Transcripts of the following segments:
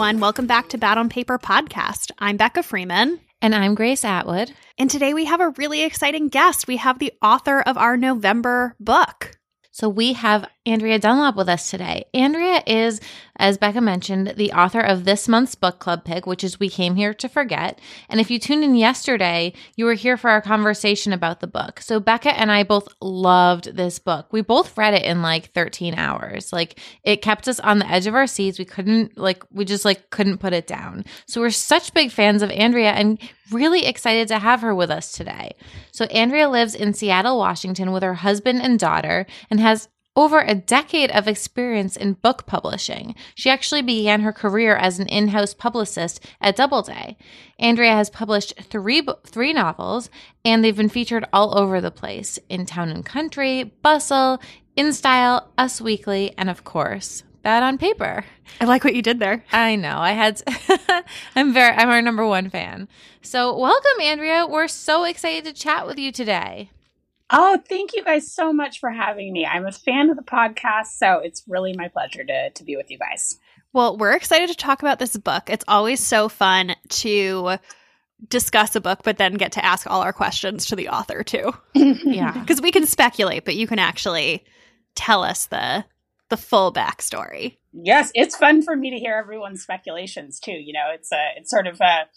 everyone. Welcome back to Bat on Paper Podcast. I'm Becca Freeman. And I'm Grace Atwood. And today we have a really exciting guest. We have the author of our November book. So we have Andrea Dunlop with us today. Andrea is, as Becca mentioned, the author of this month's book club pick, which is We Came Here to Forget. And if you tuned in yesterday, you were here for our conversation about the book. So Becca and I both loved this book. We both read it in like 13 hours. Like, it kept us on the edge of our seats. We just couldn't put it down. So we're such big fans of Andrea and really excited to have her with us today. So Andrea lives in Seattle, Washington with her husband and daughter and has over a decade of experience in book publishing. She actually began her career as an in-house publicist at Doubleday. Andrea has published three novels, and they've been featured all over the place in Town and Country, Bustle, InStyle, Us Weekly, and of course, Bat on Paper. I like what you did there. I know. I'm our number one fan. So welcome, Andrea. We're so excited to chat with you today. Oh, thank you guys so much for having me. I'm a fan of the podcast, so it's really my pleasure to be with you guys. Well, we're excited to talk about this book. It's always so fun to discuss a book, but then get to ask all our questions to the author, too. Yeah. Because we can speculate, but you can actually tell us the full backstory. Yes, it's fun for me to hear everyone's speculations, too. You know, it's sort of a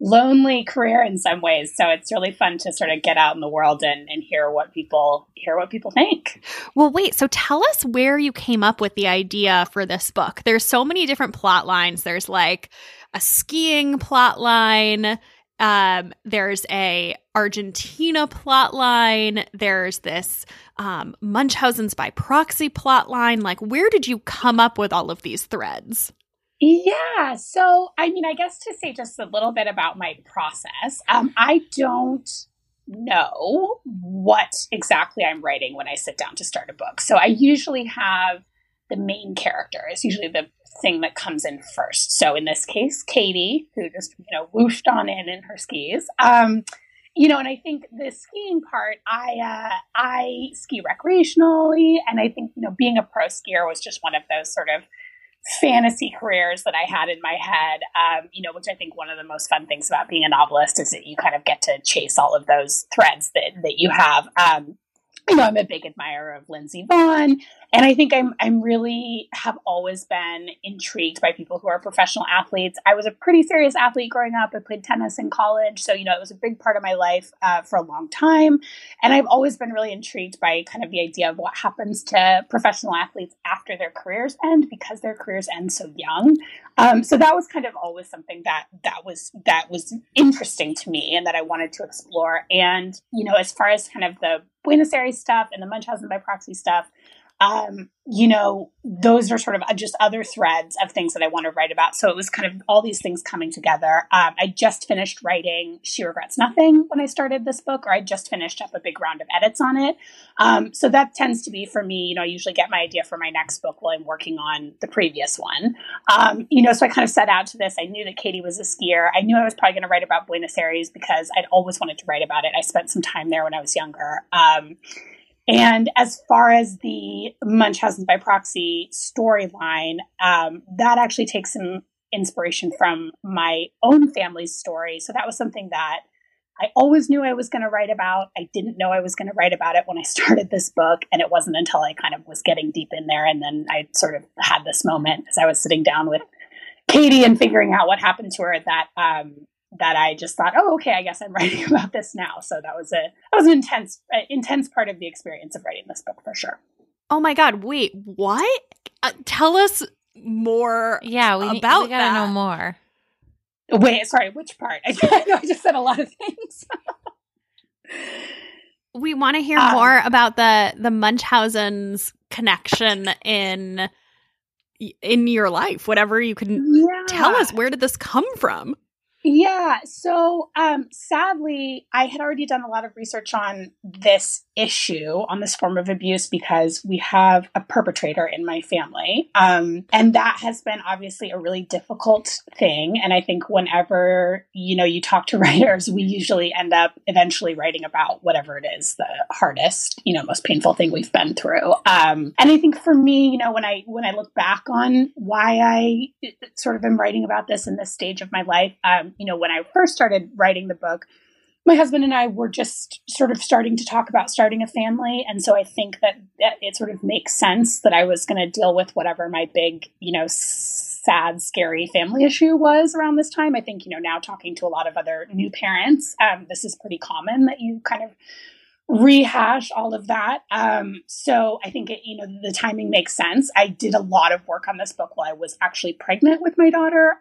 lonely career in some ways. So it's really fun to sort of get out in the world and hear what people think. Well, wait, so tell us where you came up with the idea for this book. There's so many different plot lines. There's like a skiing plot line. There's a Argentina plot line. There's this Munchausen's by proxy plot line. Like, where did you come up with all of these threads? Yeah. So, I mean, I guess to say just a little bit about my process, I don't know what exactly I'm writing when I sit down to start a book. So I usually have the main character. It's usually the thing that comes in first. So in this case, Katie, who just, whooshed on in her skis. And I think the skiing part, I ski recreationally. And I think, being a pro skier was just one of those sort of fantasy careers that I had in my head, which I think one of the most fun things about being a novelist is that you kind of get to chase all of those threads that you have. I'm a big admirer of Lindsey Vonn, and I think I'm really have always been intrigued by people who are professional athletes. I was a pretty serious athlete growing up. I played tennis in college, so it was a big part of my life for a long time. And I've always been really intrigued by kind of the idea of what happens to professional athletes after their careers end, because their careers end so young. So that was kind of always something that was interesting to me and that I wanted to explore. And as far as kind of the Buenos Aires stuff and the Munchausen by proxy stuff, those are sort of just other threads of things that I want to write about. So it was kind of all these things coming together. I just finished writing She Regrets Nothing when I started this book, or I just finished up a big round of edits on it. So that tends to be for me, I usually get my idea for my next book while I'm working on the previous one. So I kind of set out to this. I knew that Katie was a skier. I knew I was probably going to write about Buenos Aires because I'd always wanted to write about it. I spent some time there when I was younger. And as far as the Munchausen by proxy storyline, that actually takes some inspiration from my own family's story. So that was something that I always knew I was going to write about. I didn't know I was going to write about it when I started this book. And it wasn't until I kind of was getting deep in there. And then I sort of had this moment as I was sitting down with Katie and figuring out what happened to her that I just thought, oh, okay, I guess I'm writing about this now. So that was an intense part of the experience of writing this book for sure. Oh my God, wait, what? Tell us more. Yeah, we gotta know more. Wait, sorry, which part? I just said a lot of things. We want to hear more about the Munchausen's connection in your life. Whatever you can tell us, where did this come from? Yeah. So sadly, I had already done a lot of research on this issue on this form of abuse because we have a perpetrator in my family. And that has been obviously a really difficult thing. And I think whenever, you know, you talk to writers, we usually end up eventually writing about whatever it is, the hardest, you know, most painful thing we've been through. And I think for me, you know, when I look back on why I sort of am writing about this in this stage of my life, you know, when I first started writing the book, my husband and I were just sort of starting to talk about starting a family. And so I think that it sort of makes sense that I was going to deal with whatever my big, you know, sad, scary family issue was around this time. I think, you know, now talking to a lot of other new parents, this is pretty common that you kind of rehash all of that. So I think, you know, the timing makes sense. I did a lot of work on this book while I was actually pregnant with my daughter.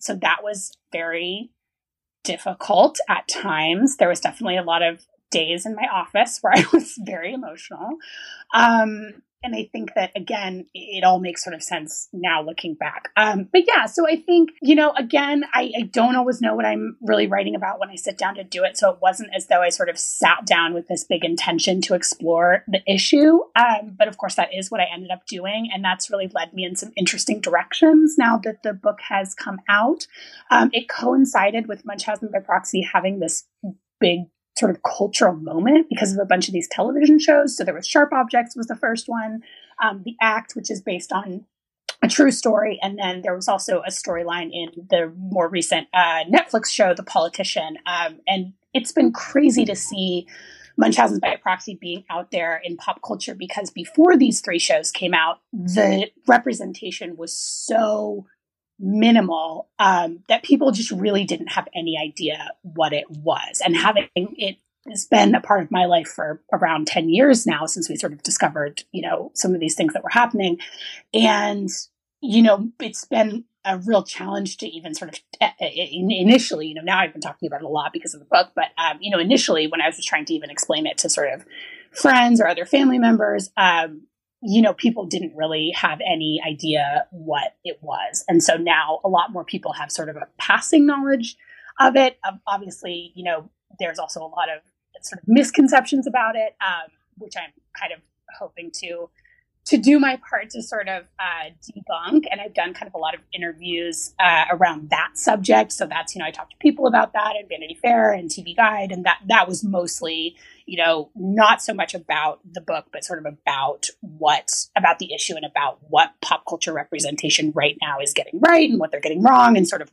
So that was very difficult at times. There was definitely a lot of days in my office where I was very emotional. And I think that, again, it all makes sort of sense now looking back. But yeah, so I think, you know, again, I don't always know what I'm really writing about when I sit down to do it. So it wasn't as though I sort of sat down with this big intention to explore the issue. But of course, that is what I ended up doing. And that's really led me in some interesting directions now that the book has come out. It coincided with Munchausen by Proxy having this big sort of cultural moment because of a bunch of these television shows. So there was Sharp Objects was the first one, The Act, which is based on a true story. And then there was also a storyline in the more recent Netflix show, The Politician. And it's been crazy to see Munchausen by Proxy being out there in pop culture because before these three shows came out, the representation was so minimal that people just really didn't have any idea what it was. And having it has been a part of my life for around 10 years now since we sort of discovered, you know, some of these things that were happening. And, you know, it's been a real challenge to even sort of initially, you know, now I've been talking about it a lot because of the book, but, you know, initially when I was trying to even explain it to sort of friends or other family members, you know, people didn't really have any idea what it was. And so now a lot more people have sort of a passing knowledge of it. Obviously, you know, there's also a lot of sort of misconceptions about it, which I'm kind of hoping to do my part to sort of debunk. And I've done kind of a lot of interviews around that subject. So that's, you know, I talked to people about that in Vanity Fair and TV Guide. And that was mostly, you know, not so much about the book, but sort of about the issue and about what pop culture representation right now is getting right and what they're getting wrong and sort of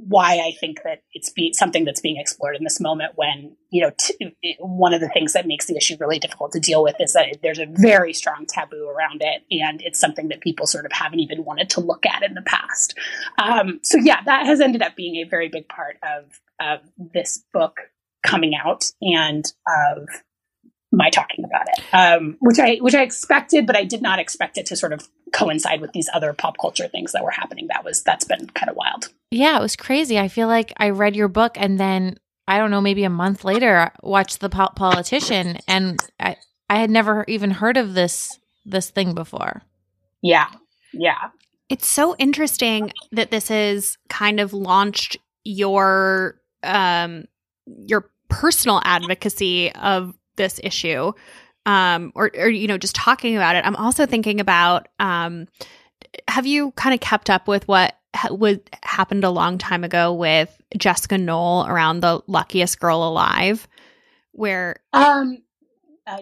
why I think that it's something that's being explored in this moment when, you know, one of the things that makes the issue really difficult to deal with is that there's a very strong taboo around it. And it's something that people sort of haven't even wanted to look at in the past. So yeah, that has ended up being a very big part of this book coming out and of my talking about it, which I expected, but I did not expect it to sort of coincide with these other pop culture things that were happening. That's been kind of wild. Yeah, it was crazy. I feel like I read your book and then, I don't know, maybe a month later, watched The Politician and I had never even heard of this thing before. Yeah. Yeah. It's so interesting that this has kind of launched your personal advocacy of this issue, or, you know, just talking about it. I'm also thinking about, have you kind of kept up with what happened a long time ago with Jessica Knoll around The Luckiest Girl Alive, where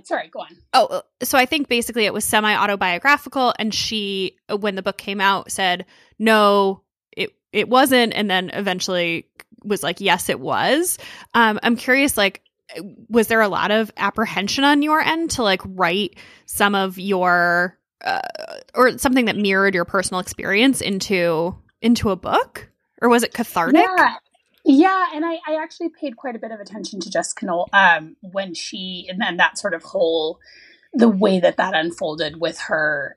sorry, go on. Oh, so I think basically it was semi-autobiographical, and she, when the book came out, said no, it wasn't, and then eventually was like, yes, it was. I'm curious, like, was there a lot of apprehension on your end to like write some of your or something that mirrored your personal experience into a book? Or was it cathartic? Yeah. And I actually paid quite a bit of attention to Jessica Knoll when she, and then that sort of whole, the way that unfolded with her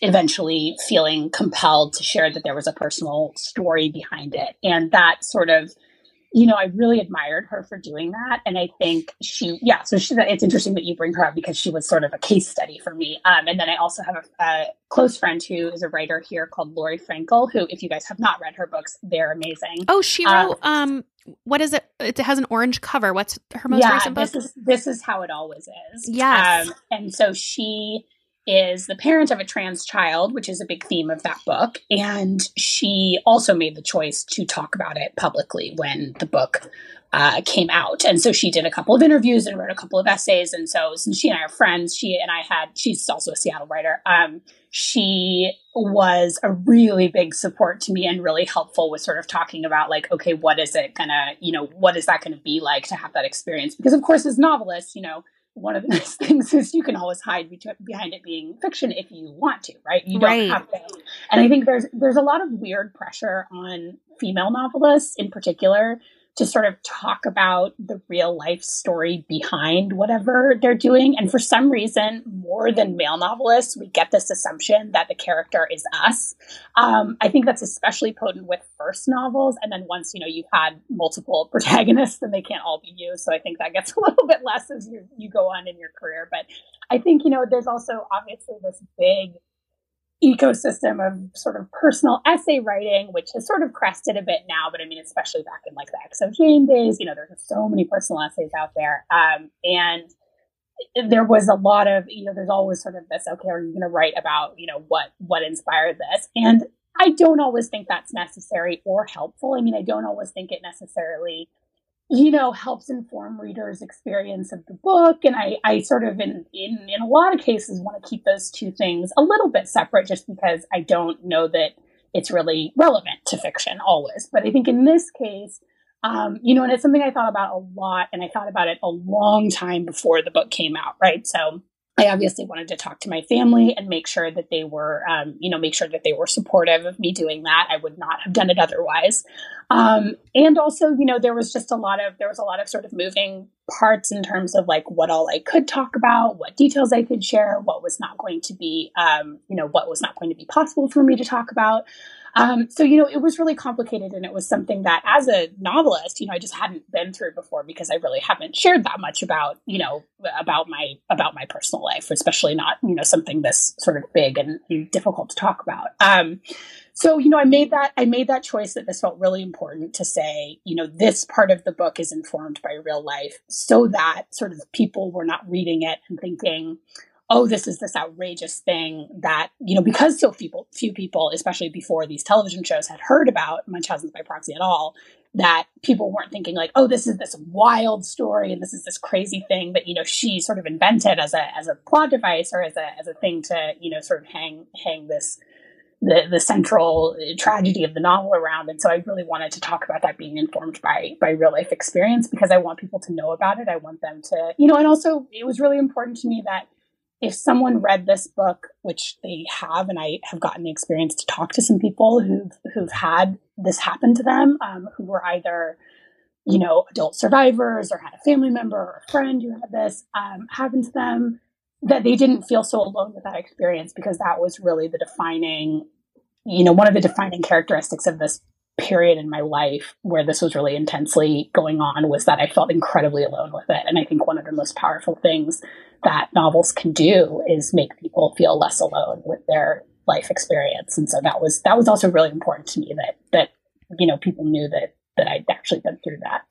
eventually feeling compelled to share that there was a personal story behind it. And that sort of you know, I really admired her for doing that. And I think she, yeah, so she, it's interesting that you bring her up because she was sort of a case study for me. And then I also have a close friend who is a writer here called Lori Frankel, who, if you guys have not read her books, they're amazing. Oh, she wrote, what is it? It has an orange cover. What's her most recent book? This is How It Always Is. Yes. And so she is the parent of a trans child, which is a big theme of that book. And she also made the choice to talk about it publicly when the book came out. And so she did a couple of interviews and wrote a couple of essays. And so since she and I are friends, she's also a Seattle writer. She was a really big support to me and really helpful with sort of talking about like, okay, what is that going to be like to have that experience? Because of course, as novelists, you know, one of the nice things is you can always hide behind it being fiction if you want to, right? You don't have to. And I think there's a lot of weird pressure on female novelists in particular to sort of talk about the real life story behind whatever they're doing. And for some reason, more than male novelists, we get this assumption that the character is us. I think that's especially potent with first novels. And then once, you know, you've had multiple protagonists, then they can't all be you. So I think that gets a little bit less as you go on in your career. But I think, you know, there's also obviously this big ecosystem of sort of personal essay writing, which has sort of crested a bit now, but I mean, especially back in like the XO Jane days, you know, there's so many personal essays out there. And there was a lot of, you know, there's always sort of this, okay, are you going to write about, you know, what inspired this? And I don't always think that's necessary or helpful. I mean, I don't always think it necessarily, you know, helps inform readers' experience of the book. And I sort of, in a lot of cases, want to keep those two things a little bit separate just because I don't know that it's really relevant to fiction always. But I think in this case, you know, and it's something I thought about a lot, and I thought about it a long time before the book came out, right? So I obviously wanted to talk to my family and make sure that they were, you know, make sure that they were supportive of me doing that. I would not have done it otherwise. And also, you know, there was a lot of sort of moving parts in terms of like what all I could talk about, what details I could share, what was not going to be, you know, what was not going to be possible for me to talk about. So, you know, it was really complicated, and it was something that as a novelist, you know, I just hadn't been through before because I really haven't shared that much about, you know, about my personal life, especially not, you know, something this sort of big and difficult to talk about. So, you know, I made that choice that this felt really important to say, you know, this part of the book is informed by real life so that sort of people were not reading it and thinking, oh, this is this outrageous thing that, you know, because so few people, especially before these television shows, had heard about Munchausen by proxy at all, that people weren't thinking like, oh, this is this wild story and this is this crazy thing that, you know, she sort of invented as a plot device or as a thing to, you know, sort of hang this the central tragedy of the novel around. And so I really wanted to talk about that being informed by real life experience because I want people to know about it. I want them to, you know, and also it was really important to me that if someone read this book, which they have, and I have gotten the experience to talk to some people who've had this happen to them, who were either, you know, adult survivors or had a family member or a friend who had this happen to them, that they didn't feel so alone with that experience, because that was really the defining, you know, one of the defining characteristics of this period in my life where this was really intensely going on, was that I felt incredibly alone with it. And I think one of the most powerful things that novels can do is make people feel less alone with their life experience. And so that was also really important to me that you know, people knew that I'd actually been through that.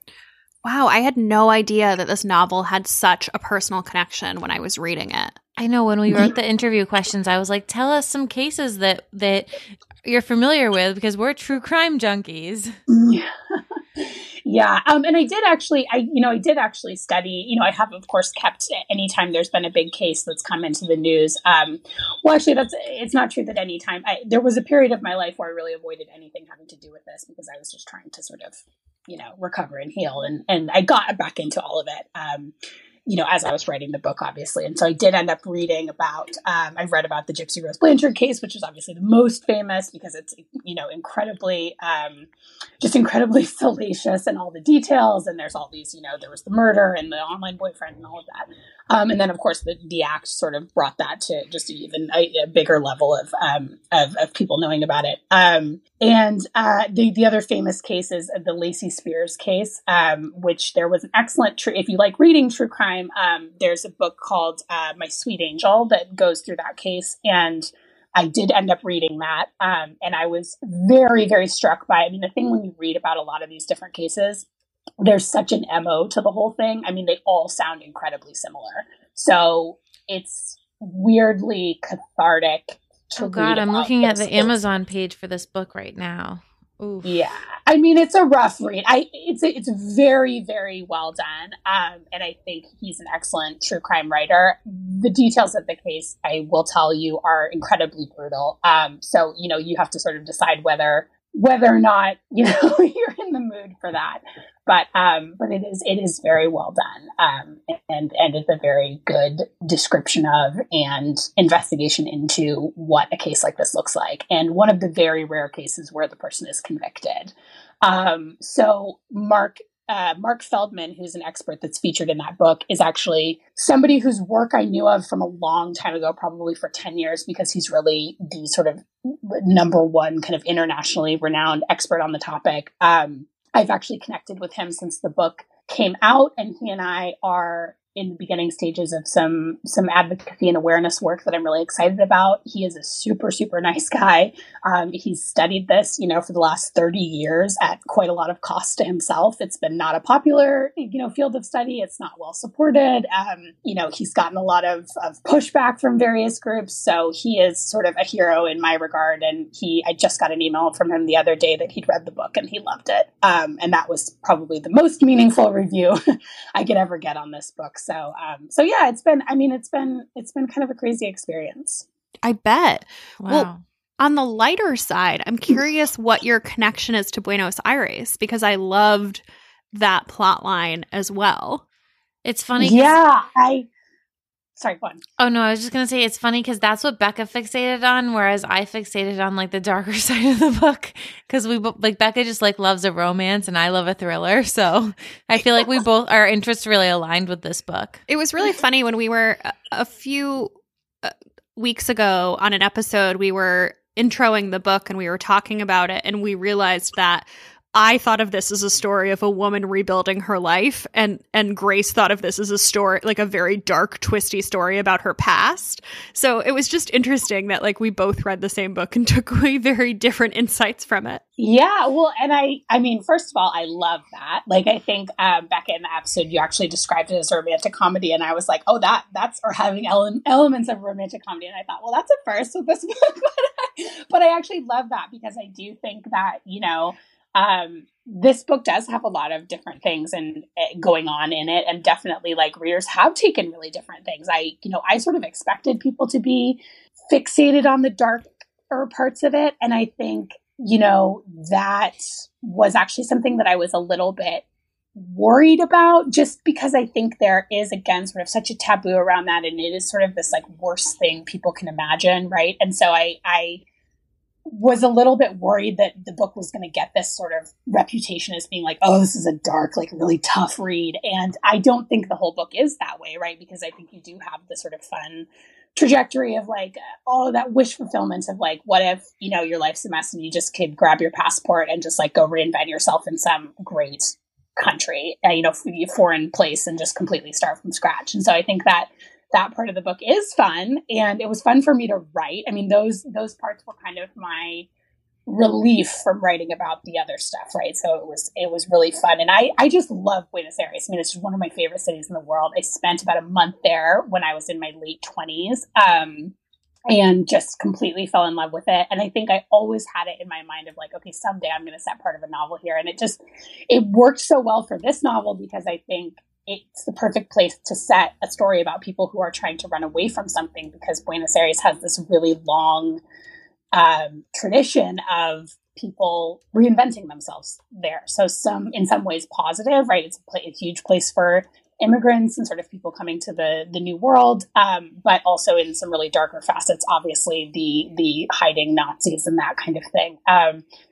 Wow, I had no idea that this novel had such a personal connection when I was reading it. I know when we wrote the interview questions, I was like, tell us some cases that you're familiar with, because we're true crime junkies. Yeah. Yeah. And I did actually study, you know, I have, of course, kept anytime there's been a big case that's come into the news. Well, actually, it's not true that anytime. There was a period of my life where I really avoided anything having to do with this because I was just trying to sort of, you know, recover and heal. And I got back into all of it. You know, as I was writing the book, obviously. And so I did end up reading about, I've read about the Gypsy Rose Blanchard case, which is obviously the most famous because it's, you know, incredibly salacious and all the details. And there's all these, you know, there was the murder and the online boyfriend and all of that. And then, of course, the Act sort of brought that to just even a bigger level of people knowing about it. And the other famous case is the Lacey Spears case, which there was an excellent, if you like reading true crime, there's a book called My Sweet Angel that goes through that case. And I did end up reading that. And I was very, very struck by, I mean, the thing when you read about a lot of these different cases, there's such an MO to the whole thing. I mean, they all sound incredibly similar. So it's weirdly cathartic to read. Oh, God, I'm looking at the Amazon page for this book right now. Oof. Yeah. I mean, it's a rough read. It's very, very well done. And I think he's an excellent true crime writer. The details of the case, I will tell you, are incredibly brutal. So, you know, you have to sort of decide whether or not, you know, you're in the mood for that. But it is very well done. And it's a very good description of and investigation into what a case like this looks like. And one of the very rare cases where the person is convicted. So Mark Feldman, who's an expert that's featured in that book, is actually somebody whose work I knew of from a long time ago, probably for 10 years, because he's really the sort of number one kind of internationally renowned expert on the topic. I've actually connected with him since the book came out, and he and I are in the beginning stages of some advocacy and awareness work that I'm really excited about. He is a super, super nice guy. He's studied this, you know, for the last 30 years at quite a lot of cost to himself. It's been not a popular, you know, field of study. It's not well supported. You know, he's gotten a lot of pushback from various groups. So he is sort of a hero in my regard. And I just got an email from him the other day that he'd read the book and he loved it. And that was probably the most meaningful review I could ever get on this book. So yeah, it's been kind of a crazy experience. I bet. Wow. Well, on the lighter side, I'm curious what your connection is to Buenos Aires, because I loved that plot line as well. It's funny. Yeah. Sorry, go on. Oh, no, I was just going to say it's funny because that's what Becca fixated on, whereas I fixated on, like, the darker side of the book because we Becca just, like, loves a romance and I love a thriller. So I feel like we both – our interests really aligned with this book. It was really funny when we were a few weeks ago on an episode, we were introing the book and we were talking about it, and we realized that I thought of this as a story of a woman rebuilding her life, and Grace thought of this as a story, like a very dark, twisty story about her past. So it was just interesting that, like, we both read the same book and took away very different insights from it. Yeah, well, and I mean, first of all, I love that. Like, I think Becca, in the episode, you actually described it as a romantic comedy, and I was like, oh, that's or having elements of romantic comedy, and I thought, well, that's a first with this book, but I actually love that because I do think that, you know, this book does have a lot of different things and going on in it. And definitely, like, readers have taken really different things. I sort of expected people to be fixated on the darker parts of it. And I think, you know, that was actually something that I was a little bit worried about, just because I think there is, again, sort of such a taboo around that. And it is sort of this, like, worst thing people can imagine. Right. And so I was a little bit worried that the book was going to get this sort of reputation as being like, oh, this is a dark, like, really tough read. And I don't think the whole book is that way, right? Because I think you do have this sort of fun trajectory of, like, all of that wish fulfillment of, like, what if, you know, your life's a mess and you just could grab your passport and just, like, go reinvent yourself in some great country, you know, foreign place, and just completely start from scratch. And so I think that part of the book is fun, and it was fun for me to write. I mean, those parts were kind of my relief from writing about the other stuff, right? So it was really fun. And I just love Buenos Aires. I mean, it's just one of my favorite cities in the world. I spent about a month there when I was in my late 20s, and just completely fell in love with it. And I think I always had it in my mind of, like, okay, someday I'm going to set part of a novel here. And it worked so well for this novel because I think it's the perfect place to set a story about people who are trying to run away from something, because Buenos Aires has this really long tradition of people reinventing themselves there. So in some ways positive, right? It's a huge place for immigrants and sort of people coming to the new world, but also in some really darker facets, obviously the hiding Nazis and that kind of thing.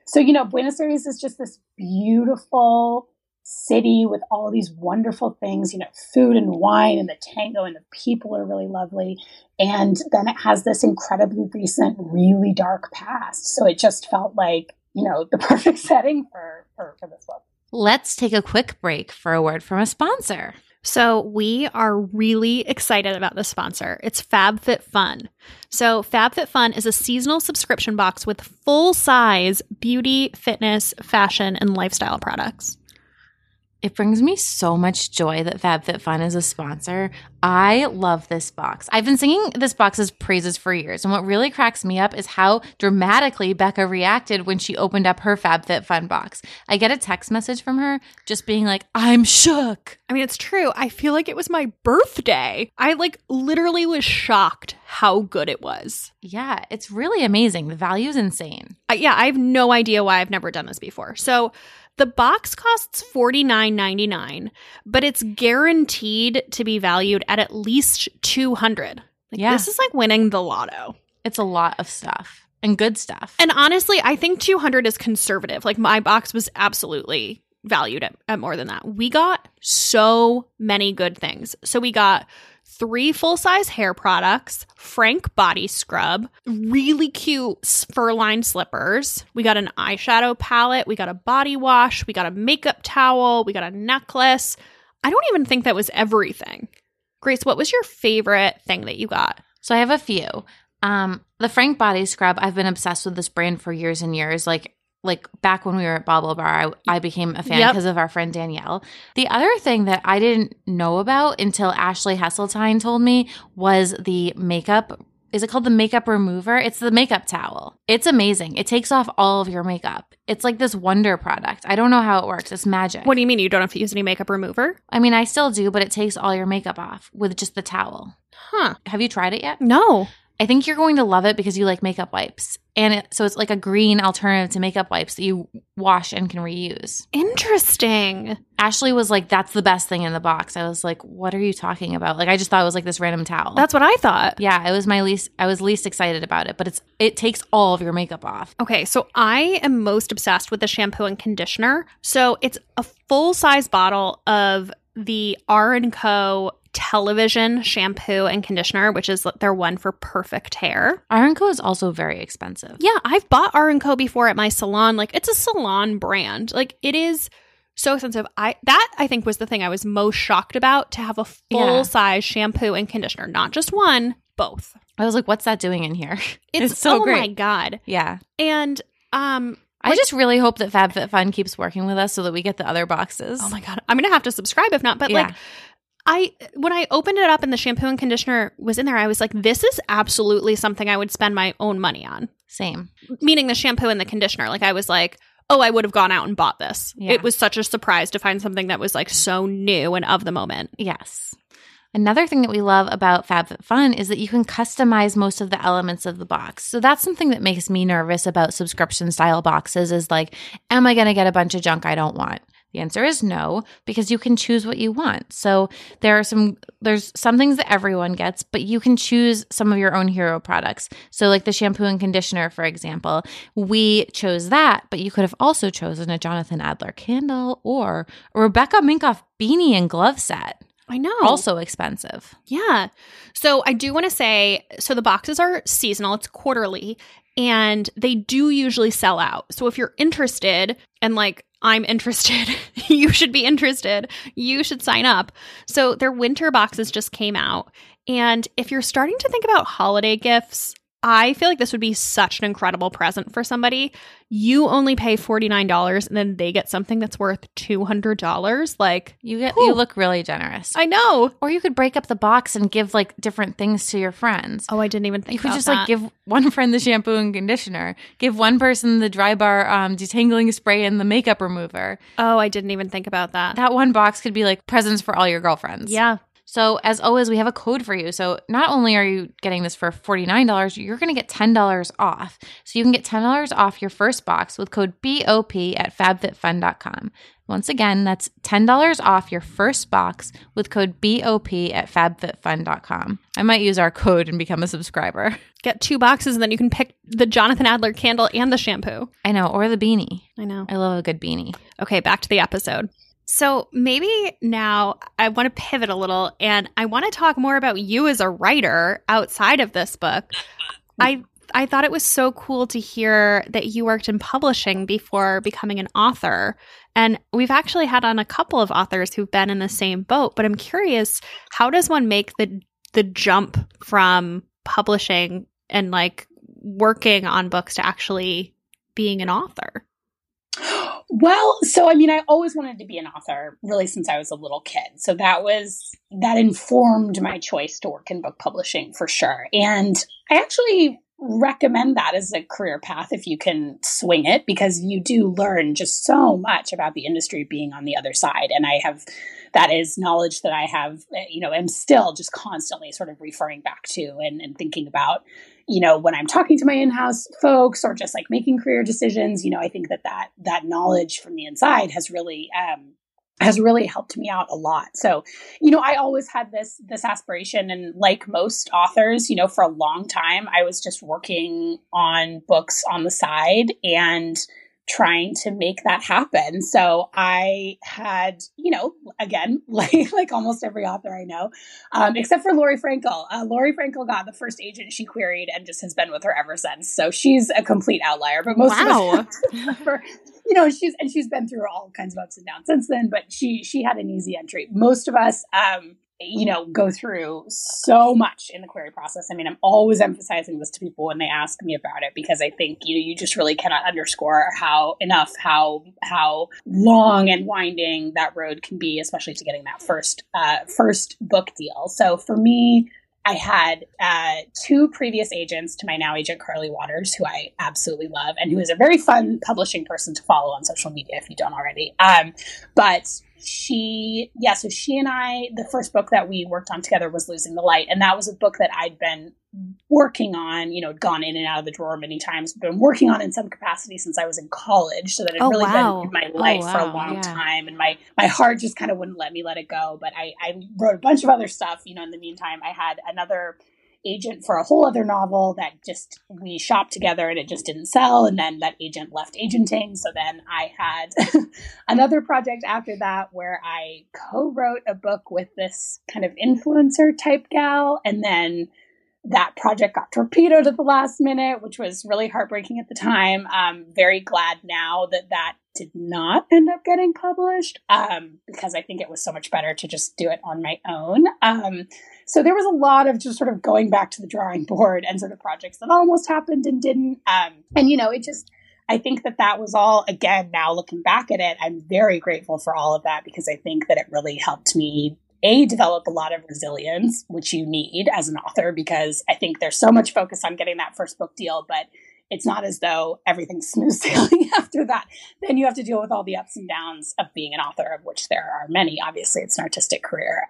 So, you know, Buenos Aires is just this beautiful city with all these wonderful things, you know, food and wine and the tango and the people are really lovely. And then it has this incredibly recent, really dark past. So it just felt like, you know, the perfect setting for this book. Let's take a quick break for a word from a sponsor. So we are really excited about this sponsor. It's FabFitFun. So FabFitFun is a seasonal subscription box with full-size beauty, fitness, fashion, and lifestyle products. It brings me so much joy that FabFitFun is a sponsor. I love this box. I've been singing this box's praises for years, and what really cracks me up is how dramatically Becca reacted when she opened up her FabFitFun box. I get a text message from her just being like, I'm shook. I mean, it's true. I feel like it was my birthday. I literally was shocked how good it was. Yeah, it's really amazing. The value's insane. I have no idea why I've never done this before. So the box costs $49.99, but it's guaranteed to be valued at least $200. This is winning the lotto. It's a lot of stuff and good stuff. And honestly, I think $200 is conservative. My box was absolutely valued at more than that. We got so many good things. So we got 3 full-size hair products, Frank body scrub, really cute fur-lined slippers. We got an eyeshadow palette. We got a body wash. We got a makeup towel. We got a necklace. I don't even think that was everything. Grace, what was your favorite thing that you got? So I have a few. The Frank body scrub, I've been obsessed with this brand for years and years. Back when we were at Bobble Bar, I became a fan because of our friend Danielle. The other thing that I didn't know about until Ashley Hesseltine told me was the makeup. Is it called the makeup remover? It's the makeup towel. It's amazing. It takes off all of your makeup. It's like this wonder product. I don't know how it works. It's magic. What do you mean? You don't have to use any makeup remover? I mean, I still do, but it takes all your makeup off with just the towel. Huh. Have you tried it yet? No. I think you're going to love it because you like makeup wipes. And so it's like a green alternative to makeup wipes that you wash and can reuse. Interesting. Ashley was like, that's the best thing in the box. I was like, what are you talking about? I just thought it was this random towel. That's what I thought. Yeah, I was least excited about it, but it takes all of your makeup off. Okay, so I am most obsessed with the shampoo and conditioner. So it's a full-size bottle of the R&Co television shampoo and conditioner, which is their one for perfect hair. R&Co is also very expensive. Yeah, I've bought R&Co before at my salon. It's a salon brand. It is so expensive. I think was the thing I was most shocked about, to have a full-size shampoo and conditioner. Not just one, both. I was like, what's that doing in here? It's so great. Oh my God. Yeah. And I just really hope that FabFitFun keeps working with us so that we get the other boxes. Oh my God. I'm going to have to subscribe if not, but when I opened it up and the shampoo and conditioner was in there, I was like, this is absolutely something I would spend my own money on. Same. Meaning the shampoo and the conditioner. I was like, oh, I would have gone out and bought this. Yeah. It was such a surprise to find something that was so new and of the moment. Yes. Another thing that we love about FabFitFun is that you can customize most of the elements of the box. So that's something that makes me nervous about subscription style boxes is am I going to get a bunch of junk I don't want? The answer is no, because you can choose what you want. So there's some things that everyone gets, but you can choose some of your own hero products. So the shampoo and conditioner, for example, we chose that, but you could have also chosen a Jonathan Adler candle or a Rebecca Minkoff beanie and glove set. I know. Also expensive. Yeah. So I do want to say, so the boxes are seasonal. It's quarterly, and they do usually sell out. So if you're interested, and I'm interested, you should be interested, you should sign up. So their winter boxes just came out. And if you're starting to think about holiday gifts, I feel like this would be such an incredible present for somebody. You only pay $49 and then they get something that's worth $200. You look really generous. I know. Or you could break up the box and give different things to your friends. Oh, I didn't even think about that. You could just give one friend the shampoo and conditioner, give one person the dry bar detangling spray and the makeup remover. Oh, I didn't even think about that. That one box could be presents for all your girlfriends. Yeah. So as always, we have a code for you. So not only are you getting this for $49, you're going to get $10 off. So you can get $10 off your first box with code BOP at FabFitFun.com. Once again, that's $10 off your first box with code BOP at FabFitFun.com. I might use our code and become a subscriber. Get 2 boxes and then you can pick the Jonathan Adler candle and the shampoo. I know, or the beanie. I know. I love a good beanie. Okay, back to the episode. So maybe now I want to pivot a little, and I want to talk more about you as a writer outside of this book. I thought it was so cool to hear that you worked in publishing before becoming an author. And we've actually had on a couple of authors who've been in the same boat, but I'm curious, how does one make the jump from publishing and like working on books to actually being an author? Well, so, I mean, I always wanted to be an author really since I was a little kid. So that informed my choice to work in book publishing for sure. And I actually recommend that as a career path if you can swing it, because you do learn just so much about the industry being on the other side. And I have, that is knowledge that I have, you know, am still just constantly sort of referring back to and thinking about, you know, when I'm talking to my in-house folks or just like making career decisions, you know, I think that knowledge from the inside has really helped me out a lot. So, you know, I always had this aspiration, and like most authors, you know, for a long time, I was just working on books on the side and trying to make that happen. So I had, you know, again, like almost every author I know, except for Lori Frankel. Lori Frankel got the first agent she queried and just has been with her ever since. So she's a complete outlier, but most of us have her, you know, she's been through all kinds of ups and downs since then, but she had an easy entry. Most of us, you know, go through so much in the query process. I mean, I'm always emphasizing this to people when they ask me about it, because I think, you know, you just really cannot underscore how long and winding that road can be, especially to getting that first book deal. So for me, I had two previous agents to my now agent, Carly Waters, who I absolutely love and who is a very fun publishing person to follow on social media if you don't already. So she and I, the first book that we worked on together was Losing the Light. And that was a book that I'd been working on, you know, gone in and out of the drawer many times, been working on in some capacity since I was in college. So that had been in my life for a long time. And my heart just kind of wouldn't let me let it go. But I wrote a bunch of other stuff, you know, in the meantime. I had another agent for a whole other novel that just, we shopped together and it just didn't sell. And then that agent left agenting. So then I had another project after that where I co-wrote a book with this kind of influencer type gal. And then that project got torpedoed at the last minute, which was really heartbreaking at the time. I'm very glad now that did not end up getting published, because I think it was so much better to just do it on my own. So there was a lot of just sort of going back to the drawing board and sort of projects that almost happened and didn't. And, you know, it just, I think that was all, again, now looking back at it, I'm very grateful for all of that, because I think that it really helped me develop a lot of resilience, which you need as an author, because I think there's so much focus on getting that first book deal, but it's not as though everything's smooth sailing after that. Then you have to deal with all the ups and downs of being an author, of which there are many. Obviously, it's an artistic career.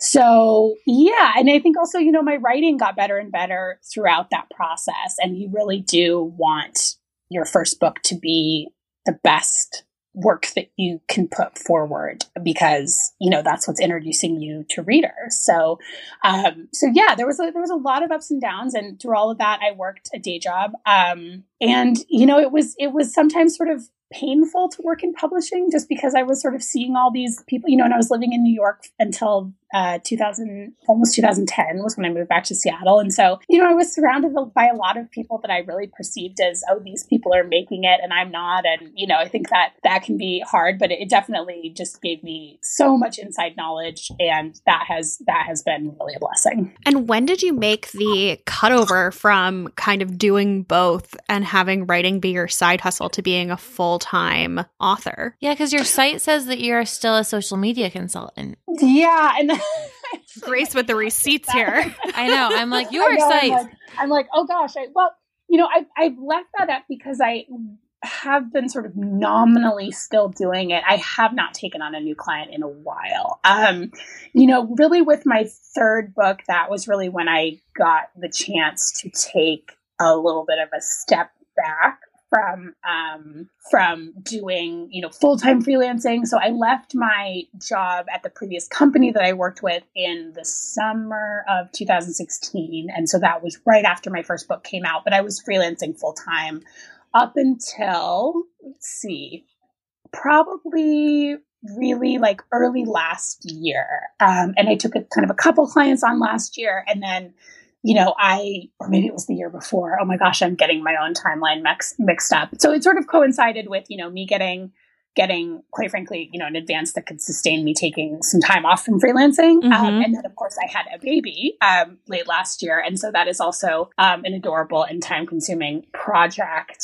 So, yeah. And I think also, you know, my writing got better and better throughout that process. And you really do want your first book to be the best work that you can put forward, because, you know, that's what's introducing you to readers. So, yeah, there was a lot of ups and downs, and through all of that, I worked a day job. And, you know, it was sometimes sort of painful to work in publishing, just because I was sort of seeing all these people, you know, and I was living in New York until, almost 2010 was when I moved back to Seattle. And so, you know, I was surrounded by a lot of people that I really perceived as, oh, these people are making it and I'm not. And, you know, I think that can be hard, but it definitely just gave me so much inside knowledge. And that has been really a blessing. And when did you make the cutover from kind of doing both and having writing be your side hustle to being a full-time author? Yeah, because your site says that you're still a social media consultant. Yeah, and Grace with the receipts here. I know. I'm like, your site. I'm like, oh gosh. You know, I've left that up because I have been sort of nominally still doing it. I have not taken on a new client in a while. You know, really with my third book, that was really when I got the chance to take a little bit of a step back from doing, you know, full-time freelancing. So I left my job at the previous company that I worked with in the summer of 2016. And so that was right after my first book came out, but I was freelancing full-time up until, probably really like early last year. And I took a couple clients on last year, and then, or maybe it was the year before. Oh my gosh, I'm getting my own timeline mixed up. So it sort of coincided with, me getting, quite frankly, an advance that could sustain me taking some time off from freelancing. Mm-hmm. And then, of course, I had a baby late last year. And so that is also an adorable and time-consuming project.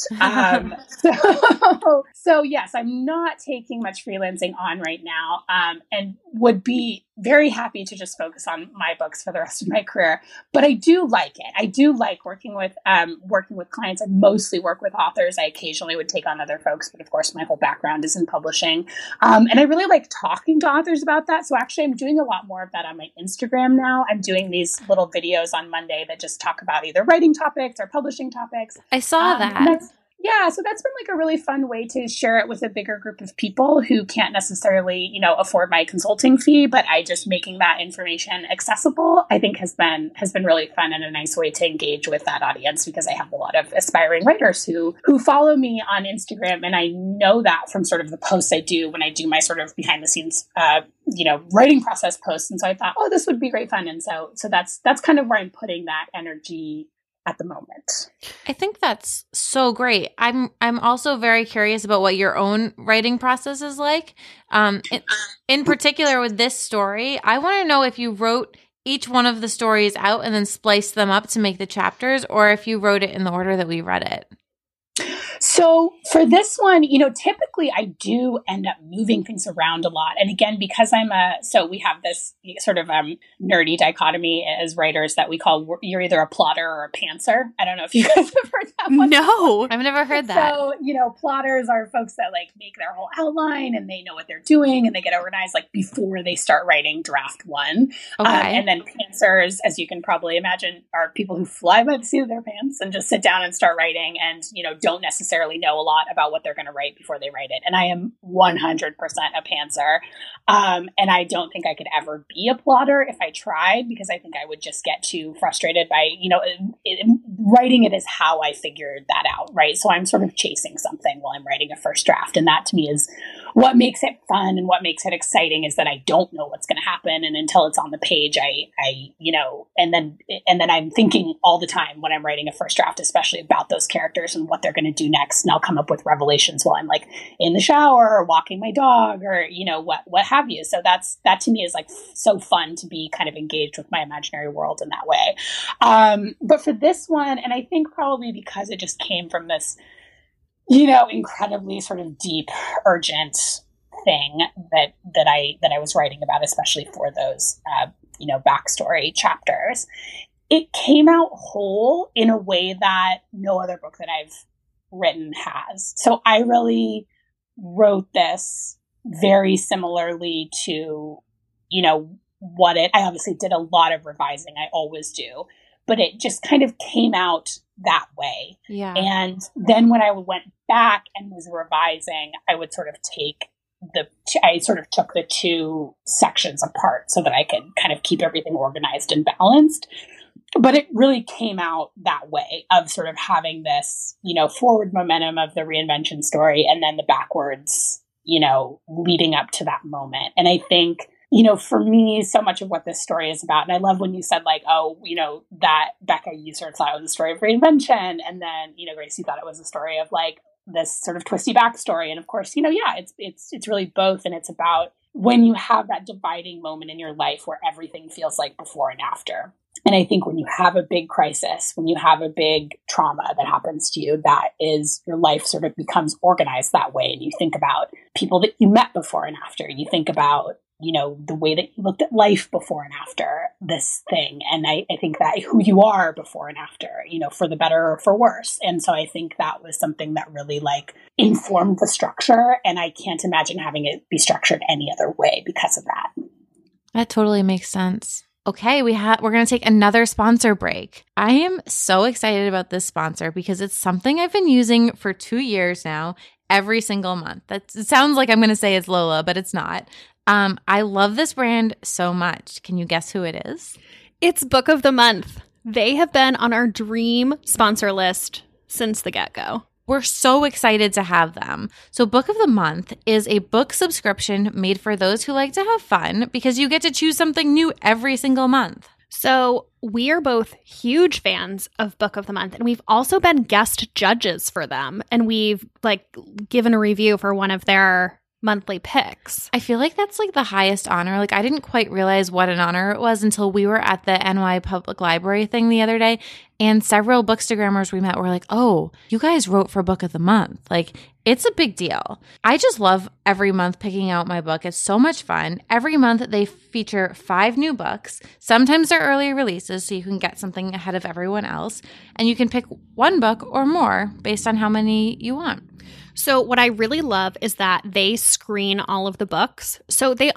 So yes, I'm not taking much freelancing on right now, and would be very happy to just focus on my books for the rest of my career. But I do like it. I do like working with clients. I mostly work with authors. I occasionally would take on other folks, but of course my whole background is in publishing. And I really like talking to authors about that. So actually I'm doing a lot more of that on my Instagram now. I'm doing these little videos on Monday that just talk about either writing topics or publishing topics. I saw that. Yeah, so that's been like a really fun way to share it with a bigger group of people who can't necessarily, afford my consulting fee, but I just making that information accessible, I think has been really fun and a nice way to engage with that audience, because I have a lot of aspiring writers who follow me on Instagram, and I know that from sort of the posts I do when I do my sort of behind the scenes writing process posts. And so I thought, oh, this would be great fun. And so that's kind of where I'm putting that energy at the moment. I think that's so great. I'm also very curious about what your own writing process is like. In particular with this story, I want to know if you wrote each one of the stories out and then spliced them up to make the chapters, or if you wrote it in the order that we read it. So for this one, typically I do end up moving things around a lot. And again, because so we have this sort of nerdy dichotomy as writers that we call, you're either a plotter or a pantser. I don't know if you guys have heard that one. No, I've never heard that. So, plotters are folks that like make their whole outline and they know what they're doing and they get organized like before they start writing draft one. Okay. And then pantsers, as you can probably imagine, are people who fly by the seat of their pants and just sit down and start writing and, don't necessarily know a lot about what they're going to write before they write it. And I am 100% a pantser. And I don't think I could ever be a plotter if I tried, because I think I would just get too frustrated by, writing it is how I figured that out, right? So I'm sort of chasing something while I'm writing a first draft. And that to me is what makes it fun and what makes it exciting, is that I don't know what's going to happen. And until it's on the page, and then I'm thinking all the time when I'm writing a first draft, especially about those characters and what they're going to do next, and I'll come up with revelations while I'm like in the shower or walking my dog or what have you. So that to me is like so fun to be kind of engaged with my imaginary world in that way. But for this one, and I think probably because it just came from this incredibly sort of deep, urgent thing that I was writing about, especially for those backstory chapters, it came out whole in a way that no other book that I've written has. So I really wrote this very similarly to, I obviously did a lot of revising. I always do, but it just kind of came out that way. Yeah. And then when I went back and was revising, I would sort of took the two sections apart so that I could kind of keep everything organized and balanced. But it really came out that way, of sort of having this, forward momentum of the reinvention story and then the backwards, leading up to that moment. And I think, for me, so much of what this story is about, and I love when you said like, oh, that Becca, you sort of thought it was a story of reinvention. And then, Grace, you thought it was a story of like this sort of twisty backstory. And of course, it's really both. And it's about when you have that dividing moment in your life where everything feels like before and after. And I think when you have a big crisis, when you have a big trauma that happens to you, that is, your life sort of becomes organized that way. And you think about people that you met before and after. You think about, the way that you looked at life before and after this thing. And I think that who you are before and after, for the better or for worse. And so I think that was something that really like informed the structure. And I can't imagine having it be structured any other way because of that. That totally makes sense. Okay, we're going to take another sponsor break. I am so excited about this sponsor because it's something I've been using for 2 years now, every single month. It sounds like I'm going to say it's Lola, but it's not. I love this brand so much. Can you guess who it is? It's Book of the Month. They have been on our dream sponsor list since the get-go. We're so excited to have them. So Book of the Month is a book subscription made for those who like to have fun because you get to choose something new every single month. So we are both huge fans of Book of the Month, and we've also been guest judges for them, and we've given a review for one of their monthly picks. I feel like that's the highest honor. I didn't quite realize what an honor it was until we were at the NY Public Library thing the other day, and several bookstagrammers we met were like, oh, you guys wrote for Book of the Month. It's a big deal. I just love every month picking out my book. It's so much fun. Every month they feature 5 new books. Sometimes they're early releases, so you can get something ahead of everyone else, and you can pick one book or more based on how many you want. So what I really love is that they screen all of the books. So they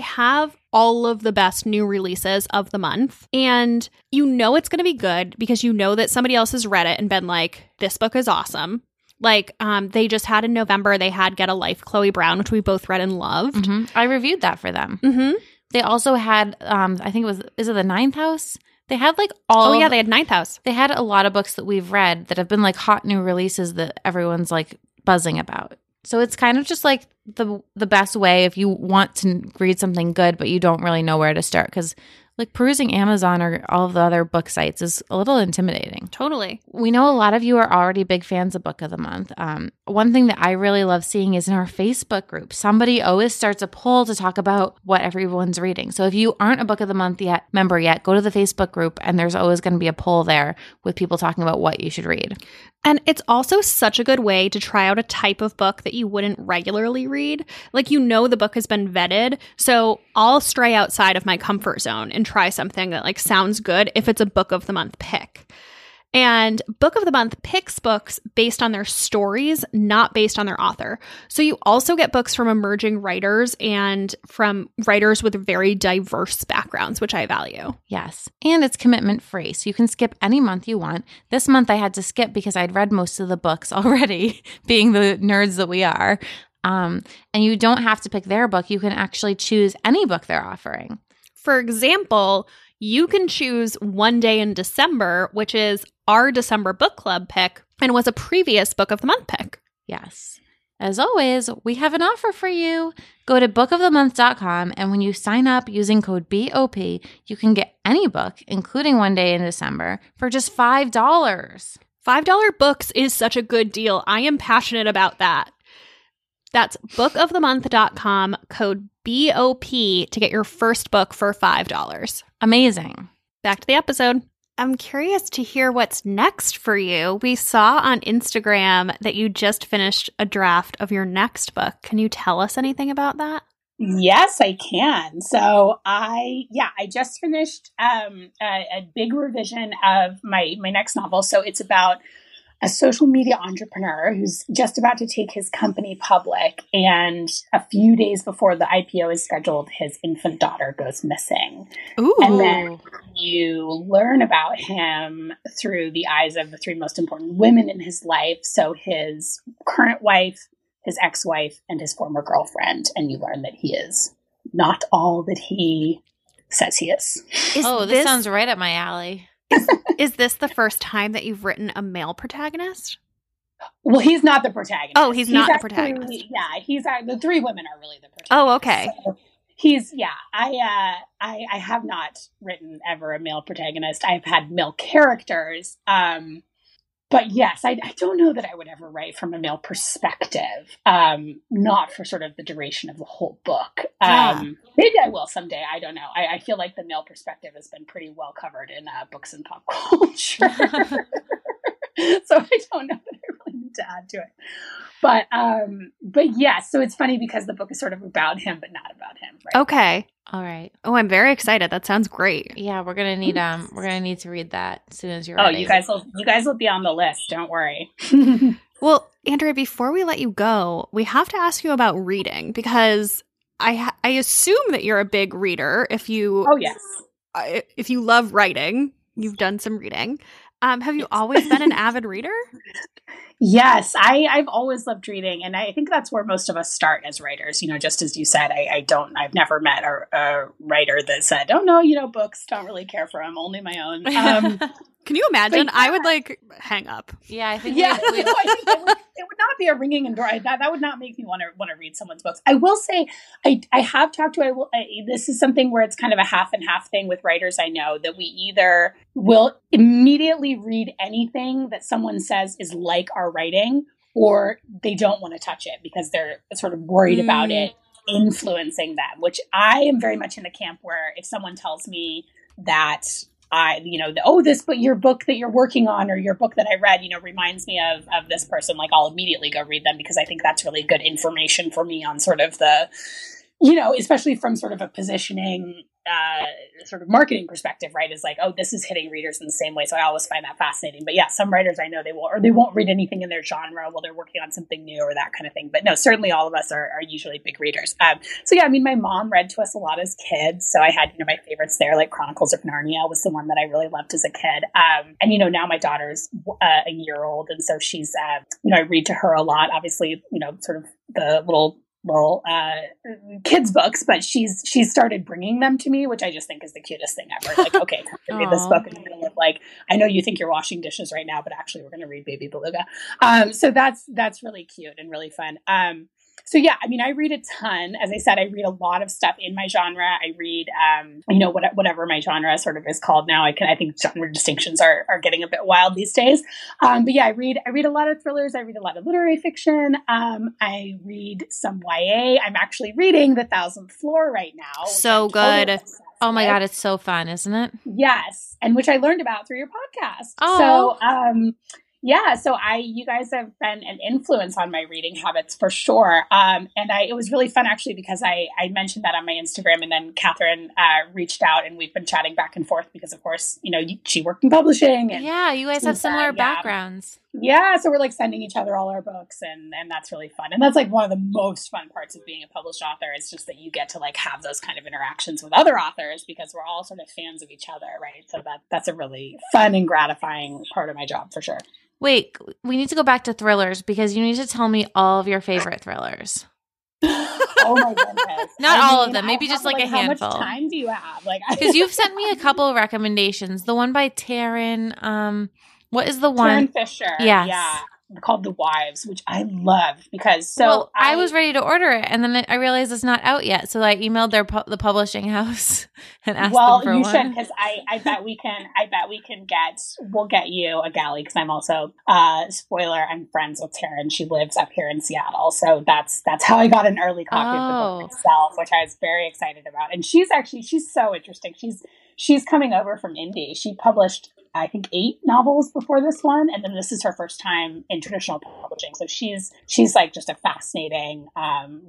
have all of the best new releases of the month. And you know it's going to be good because you know that somebody else has read it and been like, this book is awesome. They just had in November, they had Get a Life, Chloe Brown, which we both read and loved. Mm-hmm. I reviewed that for them. Mm-hmm. They also had, I think it was, is it the Ninth House? They had they had Ninth House. They had a lot of books that we've read that have been hot new releases that everyone's buzzing about. So it's kind of just the best way if you want to read something good, but you don't really know where to start because perusing Amazon or all of the other book sites is a little intimidating. Totally. We know a lot of you are already big fans of Book of the Month. One thing that I really love seeing is in our Facebook group, somebody always starts a poll to talk about what everyone's reading. So if you aren't a Book of the Month member yet, go to the Facebook group and there's always going to be a poll there with people talking about what you should read. And it's also such a good way to try out a type of book that you wouldn't regularly read. The book has been vetted, so I'll stray outside of my comfort zone and try something that sounds good if it's a Book of the Month pick. And Book of the Month picks books based on their stories, not based on their author. So you also get books from emerging writers and from writers with very diverse backgrounds, which I value. Yes. And it's commitment free. So you can skip any month you want. This month I had to skip because I'd read most of the books already, being the nerds that we are. And you don't have to pick their book. You can actually choose any book they're offering. For example, you can choose One Day in December, which is our December book club pick and was a previous Book of the Month pick. Yes. As always, we have an offer for you. Go to bookofthemonth.com, and when you sign up using code BOP, you can get any book, including One Day in December, for just $5. $5 books is such a good deal. I am passionate about that. That's bookofthemonth.com, code BOP, to get your first book for $5. Amazing. Back to the episode. I'm curious to hear what's next for you. We saw on Instagram that you just finished a draft of your next book. Can you tell us anything about that? Yes, I can. So I just finished a big revision of my next novel. So it's about a social media entrepreneur who's just about to take his company public, and a few days before the IPO is scheduled, his infant daughter goes missing. Ooh. And then you learn about him through the eyes of the 3 most important women in his life. So his current wife, his ex-wife, and his former girlfriend. And you learn that he is not all that he says he is. This sounds right up my alley. Is this the first time that you've written a male protagonist? Well, he's not the protagonist. Oh, he's not the protagonist. Yeah, the 3 women are really the protagonist. Oh, okay. So I have not written ever a male protagonist. I've had male characters. But yes, I don't know that I would ever write from a male perspective, not for sort of the duration of the whole book. Maybe I will someday. I don't know. I feel like the male perspective has been pretty well covered in books and pop culture. So I don't know that I really need to add to it. But yeah, so it's funny because the book is sort of about him, but not about him. Right? Okay. All right. Oh, I'm very excited. That sounds great. Yeah, we're gonna need to read that as soon as you're ready. Oh, you guys will be on the list. Don't worry. Well, Andrea, before we let you go, we have to ask you about reading because I assume that you're a big reader. If you love writing, you've done some reading. Have you always been an avid reader? Yes, I've always loved reading. And I think that's where most of us start as writers. Just as you said, I've never met a writer that said, oh no, books, don't really care for them, only my own. Can you imagine? Like, I would like hang up. Yeah, I think. Yeah, we it would not be a ringing endorsement. That would not make me want to read someone's books. I will say, I have talked to. This is something where it's kind of a half and half thing with writers I know, that we either will immediately read anything that someone says is like our writing, or they don't want to touch it because they're sort of worried about it influencing them. Which I am very much in the camp where if someone tells me that your book that you're working on or your book that I read, reminds me of this person, like I'll immediately go read them because I think that's really good information for me on sort of the, especially from sort of a positioning, sort of marketing perspective, right? Is like, oh, this is hitting readers in the same way. So I always find that fascinating. But yeah, some writers I know they won't read anything in their genre while they're working on something new or that kind of thing. But no, certainly all of us are usually big readers. So yeah, I mean, my mom read to us a lot as kids. So I had, my favorites there, like Chronicles of Narnia was the one that I really loved as a kid. And now my daughter's a year old. And so she's, I read to her a lot, obviously, sort of the little kids books, but she's started bringing them to me, which I just think is the cutest thing ever. Like, okay, read this book, and I'm gonna live like, I know you think you're washing dishes right now, but actually we're gonna read Baby Beluga. So that's really cute and really fun. So yeah, I mean, I read a ton. As I said, I read a lot of stuff in my genre. I read, whatever my genre sort of is called now. I think genre distinctions are getting a bit wild these days. But yeah, I read a lot of thrillers. I read a lot of literary fiction. I read some YA. I'm actually reading The Thousandth Floor right now. So good. Totally. Oh my God, it's so fun, isn't it? Yes, and which I learned about through your podcast. Oh. So, yeah. So you guys have been an influence on my reading habits for sure. It was really fun actually, because I mentioned that on my Instagram, and then Catherine reached out, and we've been chatting back and forth because of course, she worked in publishing. And yeah. You guys have similar backgrounds. Yeah. So we're like sending each other all our books, and that's really fun. And that's like one of the most fun parts of being a published author, is just that you get to like have those kind of interactions with other authors because we're all sort of fans of each other. Right. So that's a really fun and gratifying part of my job for sure. Wait, we need to go back to thrillers because you need to tell me all of your favorite thrillers. Oh my goodness. Not all of them. Maybe just like a handful. How much time do you have? Because you've sent me a couple of recommendations. The one by Taryn. What is the one? Taryn Fisher. Yes. Yeah. Called The Wives, which I love because I was ready to order it, and then I realized it's not out yet. So I emailed the publishing house and asked them for one. Well, you should, because we'll get you a galley, because I'm also spoiler, I'm friends with Taryn. She lives up here in Seattle, so that's how I got an early copy of the book myself, which I was very excited about. And she's so interesting. She's coming over from Indy. She published, I think, 8 novels before this one. And then this is her first time in traditional publishing. So she's like just a fascinating,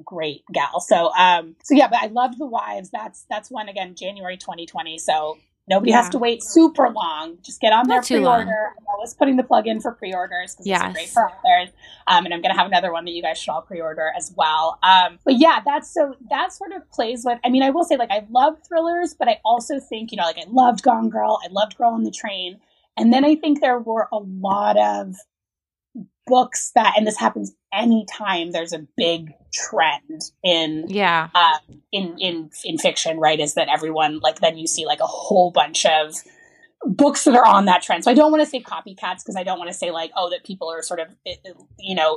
great gal. So yeah, but I loved The Wives. That's one, again, January 2020. So nobody has to wait super long. Just get on their pre-order. I'm always putting the plug in for pre-orders because it's great for authors. And I'm going to have another one that you guys should all pre-order as well. But yeah, that sort of plays with, I mean, I will say, like, I love thrillers, but I also think, like, I loved Gone Girl. I loved Girl on the Train. And then I think there were a lot of books that, and this happens anytime there's a big trend in fiction, right? Is that everyone, like, then you see like a whole bunch of books that are on that trend. So I don't want to say copycats, because I don't want to say like, oh, that people are sort of,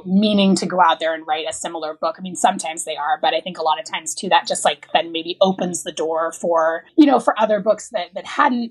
meaning to go out there and write a similar book. I mean, sometimes they are, but I think a lot of times too, that just like then maybe opens the door for, for other books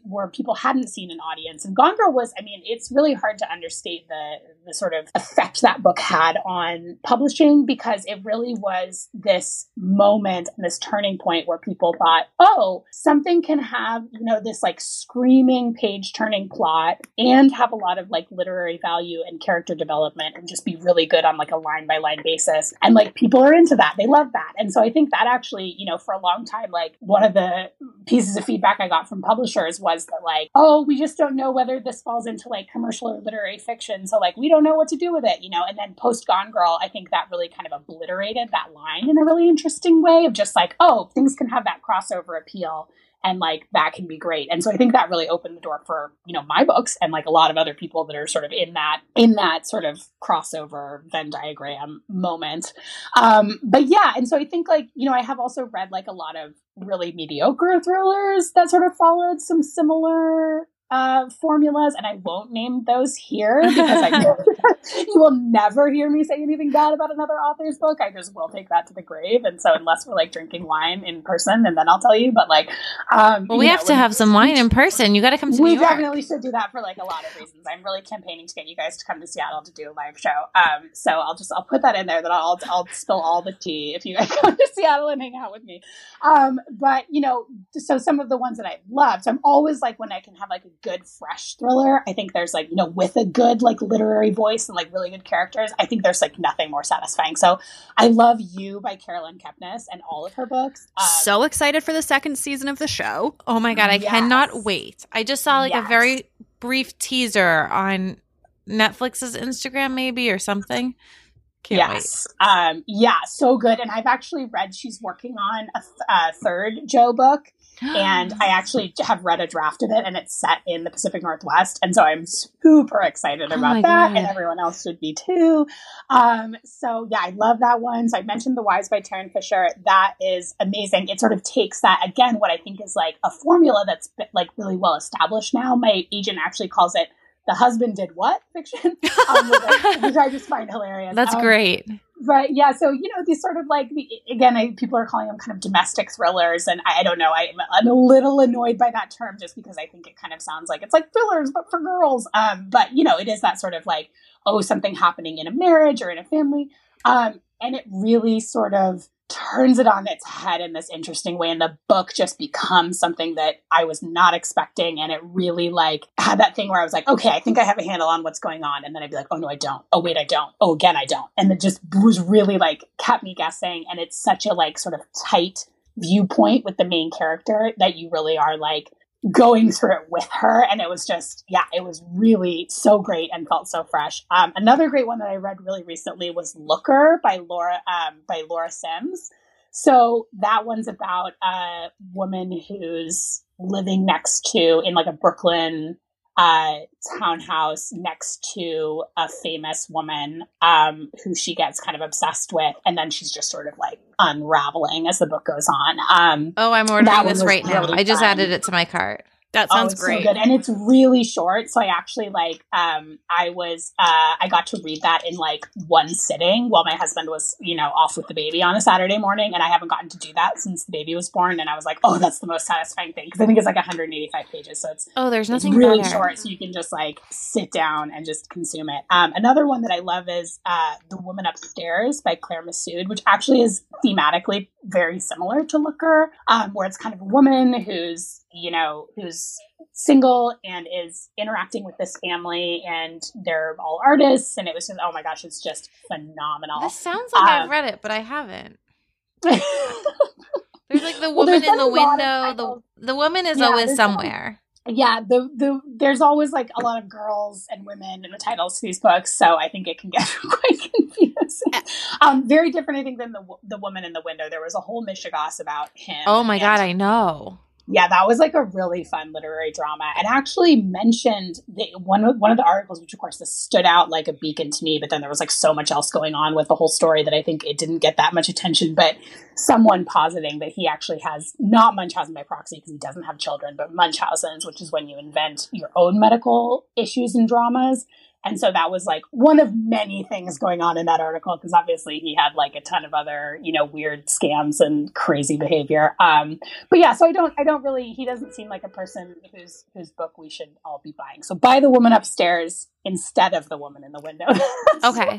where people hadn't seen an audience. And Gone Girl was, I mean, it's really hard to understate the sort of effect that book had on publishing, because it really was this moment and this turning point where people thought, oh, something can have, this like screaming page turning plot and have a lot of like literary value and character development and just be really good on like a line by line basis. And like people are into that. They love that. And so I think that actually, for a long time, like one of the pieces of feedback I got from publishers was that like, oh, we just don't know whether this falls into like commercial or literary fiction. So like, we don't know what to do with it, and then post Gone Girl, I think that really kind of obliterated that line in a really interesting way of just like, oh, things can have that crossover appeal. And like, that can be great. And so I think that really opened the door for, my books and like a lot of other people that are sort of in that sort of crossover Venn diagram moment. But yeah. And so I think like, I have also read like a lot of really mediocre thrillers that sort of followed some similar formulas, and I won't name those here because you will never hear me say anything bad about another author's book. I just will take that to the grave. And so unless we're like drinking wine in person, and then I'll tell you, but like, well, we have to have some wine in person. You got to come to New York. We definitely should do that for like a lot of reasons. I'm really campaigning to get you guys to come to Seattle to do a live show. So I'll put that in there that I'll spill all the tea if you guys come to Seattle and hang out with me. But you know, so some of the ones that I loved, I'm always like, when I can have like a good fresh thriller, I think there's like, you know, with a good like literary voice and like really good characters, I think there's like nothing more satisfying. So I love You by Carolyn Kepnes and all of her books. So excited for the second season of the show. Oh my God, I cannot wait. I just saw like a very brief teaser on Netflix's Instagram maybe or something. Can't wait. Yeah, so good. And I've actually read, she's working on a third Joe book. And I actually have read a draft of it, and it's set in the Pacific Northwest. And so I'm super excited about that. God. And everyone else should be too. So yeah, I love that one. So I mentioned The Wives by Taryn Fisher. That is amazing. It sort of takes that, again, what I think is like a formula that's been, like really well established now. My agent actually calls it the husband did what fiction, which I just find hilarious. That's great. But yeah, so, you know, these sort of like, again, people are calling them kind of domestic thrillers. And I don't know, I'm a little annoyed by that term just because I think it kind of sounds like it's like thrillers, but for girls. But, you know, it is that sort of like, oh, something happening in a marriage or in a family. And it really sort of turns it on its head in this interesting way. And the book just becomes something that I was not expecting. And it really like had that thing where I was like, okay, I think I have a handle on what's going on. And then I'd be like, oh no, I don't. Oh wait, I don't. Oh, again, I don't. And it just was really like, kept me guessing. And it's such a like sort of tight viewpoint with the main character that you really are like going through it with her. And it was just, yeah, it was really so great and felt so fresh. Another great one that I read really recently was Looker by Laura Sims. So that one's about a woman who's living next to, in like a Brooklyn townhouse next to a famous woman who she gets kind of obsessed with. And then she's just sort of like unraveling as the book goes on. Oh, I'm ordering this right now. Really I just added it to my cart. That sounds great. So good. And it's really short. So I actually like, I got to read that in like one sitting while my husband was, you know, off with the baby on a Saturday morning. And I haven't gotten to do that since the baby was born. And I was like, oh, that's the most satisfying thing. Cause I think it's like 185 pages. So it's, there's nothing really better. Short. So you can just like sit down and just consume it. Another one that I love is, The Woman Upstairs by Claire Massoud, which actually is thematically very similar to Looker, where it's kind of a woman who's single and is interacting with this family, and they're all artists. And it was just, oh my gosh, it's just phenomenal. This sounds like I've read it, but I haven't. There's like The Woman in the Window. The woman is always somewhere. There's always like a lot of girls and women in the titles to these books, so I think it can get quite confusing. Very different, I think, than the Woman in the Window. There was a whole mishigas about him. Oh my God, I know. Yeah, that was like a really fun literary drama. And actually mentioned one of the articles, which of course this stood out like a beacon to me, but then there was like so much else going on with the whole story that I think it didn't get that much attention. But someone positing that he actually has, not Munchausen by proxy because he doesn't have children, but Munchausen's, which is when you invent your own medical issues and dramas. And so that was like one of many things going on in that article, because obviously he had like a ton of other, you know, weird scams and crazy behavior. But yeah, so I don't really, he doesn't seem like a person whose book we should all be buying. So buy The Woman Upstairs instead of The Woman in the Window. Okay.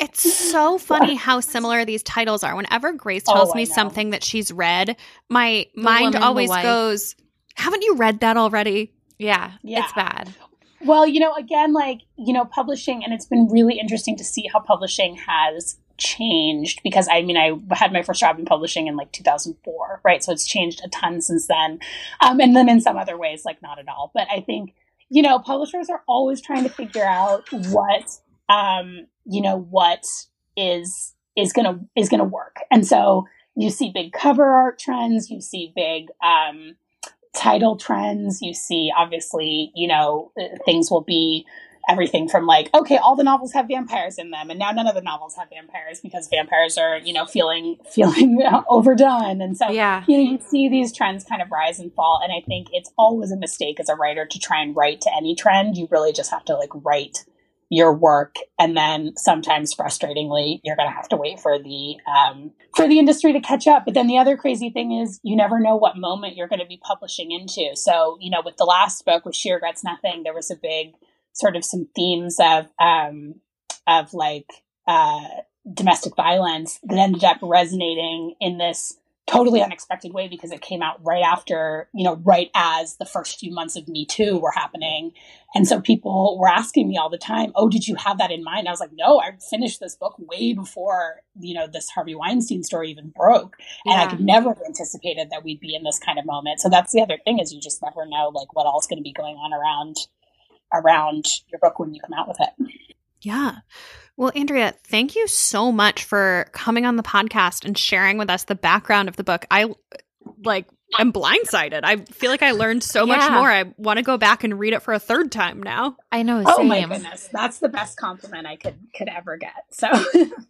It's so funny how similar these titles are. Whenever Grace tells me something that she's read, my mind always goes, haven't you read that already? Yeah. It's bad. Well, you know, again, like, you know, publishing, and it's been really interesting to see how publishing has changed, because I mean, I had my first job in publishing in like 2004, right? So it's changed a ton since then. And then in some other ways, like not at all. But I think, you know, publishers are always trying to figure out what is gonna work. And so you see big cover art trends, you see big, title trends, you see obviously, you know, things will be everything from like, okay, all the novels have vampires in them, and now none of the novels have vampires because vampires are, you know, feeling overdone. And so, you know, you see these trends kind of rise and fall. And I think it's always a mistake as a writer to try and write to any trend. You really just have to like write your work. And then sometimes frustratingly, you're going to have to wait for the industry to catch up. But then the other crazy thing is you never know what moment you're going to be publishing into. So, you know, with the last book, with She Regrets Nothing, there was a big sort of some themes of domestic violence that ended up resonating in this totally unexpected way because it came out right after, you know, right as the first few months of Me Too were happening. And so people were asking me all the time, oh, did you have that in mind? I was like, no, I finished this book way before, you know, this Harvey Weinstein story even broke. And I could never have anticipated that we'd be in this kind of moment. So that's the other thing, is you just never know like what all is going to be going on around your book when you come out with it. Yeah. Well, Andrea, thank you so much for coming on the podcast and sharing with us the background of the book. I'm blindsided. I feel like I learned so much more. I want to go back and read it for a third time now. I know. Same. Oh my goodness. That's the best compliment I could ever get. So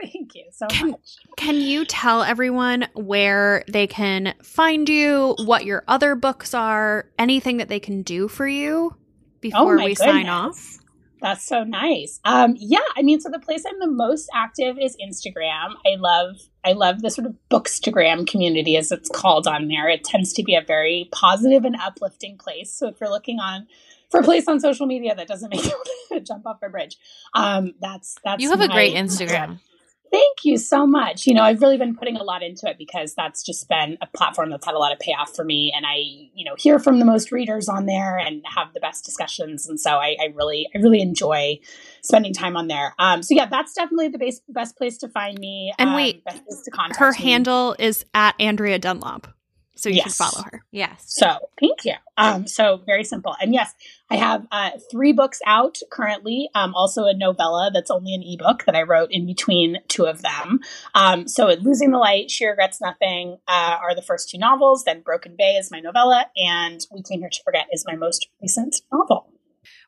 thank you so much. Can you tell everyone where they can find you, what your other books are, anything that they can do for you before we sign off? That's so nice. So the place I'm the most active is Instagram. I love the sort of bookstagram community, as it's called on there. It tends to be a very positive and uplifting place. So if you're looking for a place on social media that doesn't make you jump off a bridge, that's you have a great Instagram. Thank you so much. You know, I've really been putting a lot into it because that's just been a platform that's had a lot of payoff for me. And I, you know, hear from the most readers on there and have the best discussions. And so I really enjoy spending time on there. That's definitely the best place to find me. And best place to contact her me. Handle is at Andrea Dunlop. So you can follow her. Yes. So thank you. So very simple. And yes, I have 3 books out currently. Also a novella that's only an ebook that I wrote in between 2 of them. So Losing the Light, She Regrets Nothing are the first 2 novels. Then Broken Bay is my novella. And We Came Here to Forget is my most recent novel.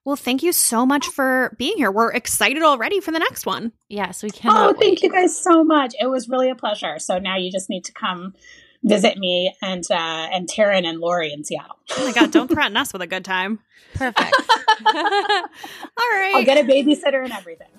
Well, thank you so much for being here. We're excited already for the next one. Yes, we cannot wait. Thank you guys so much. It was really a pleasure. So now you just need to come visit me and Taryn and Lori in Seattle. Oh my God, don't threaten us with a good time. Perfect. All right. I'll get a babysitter and everything.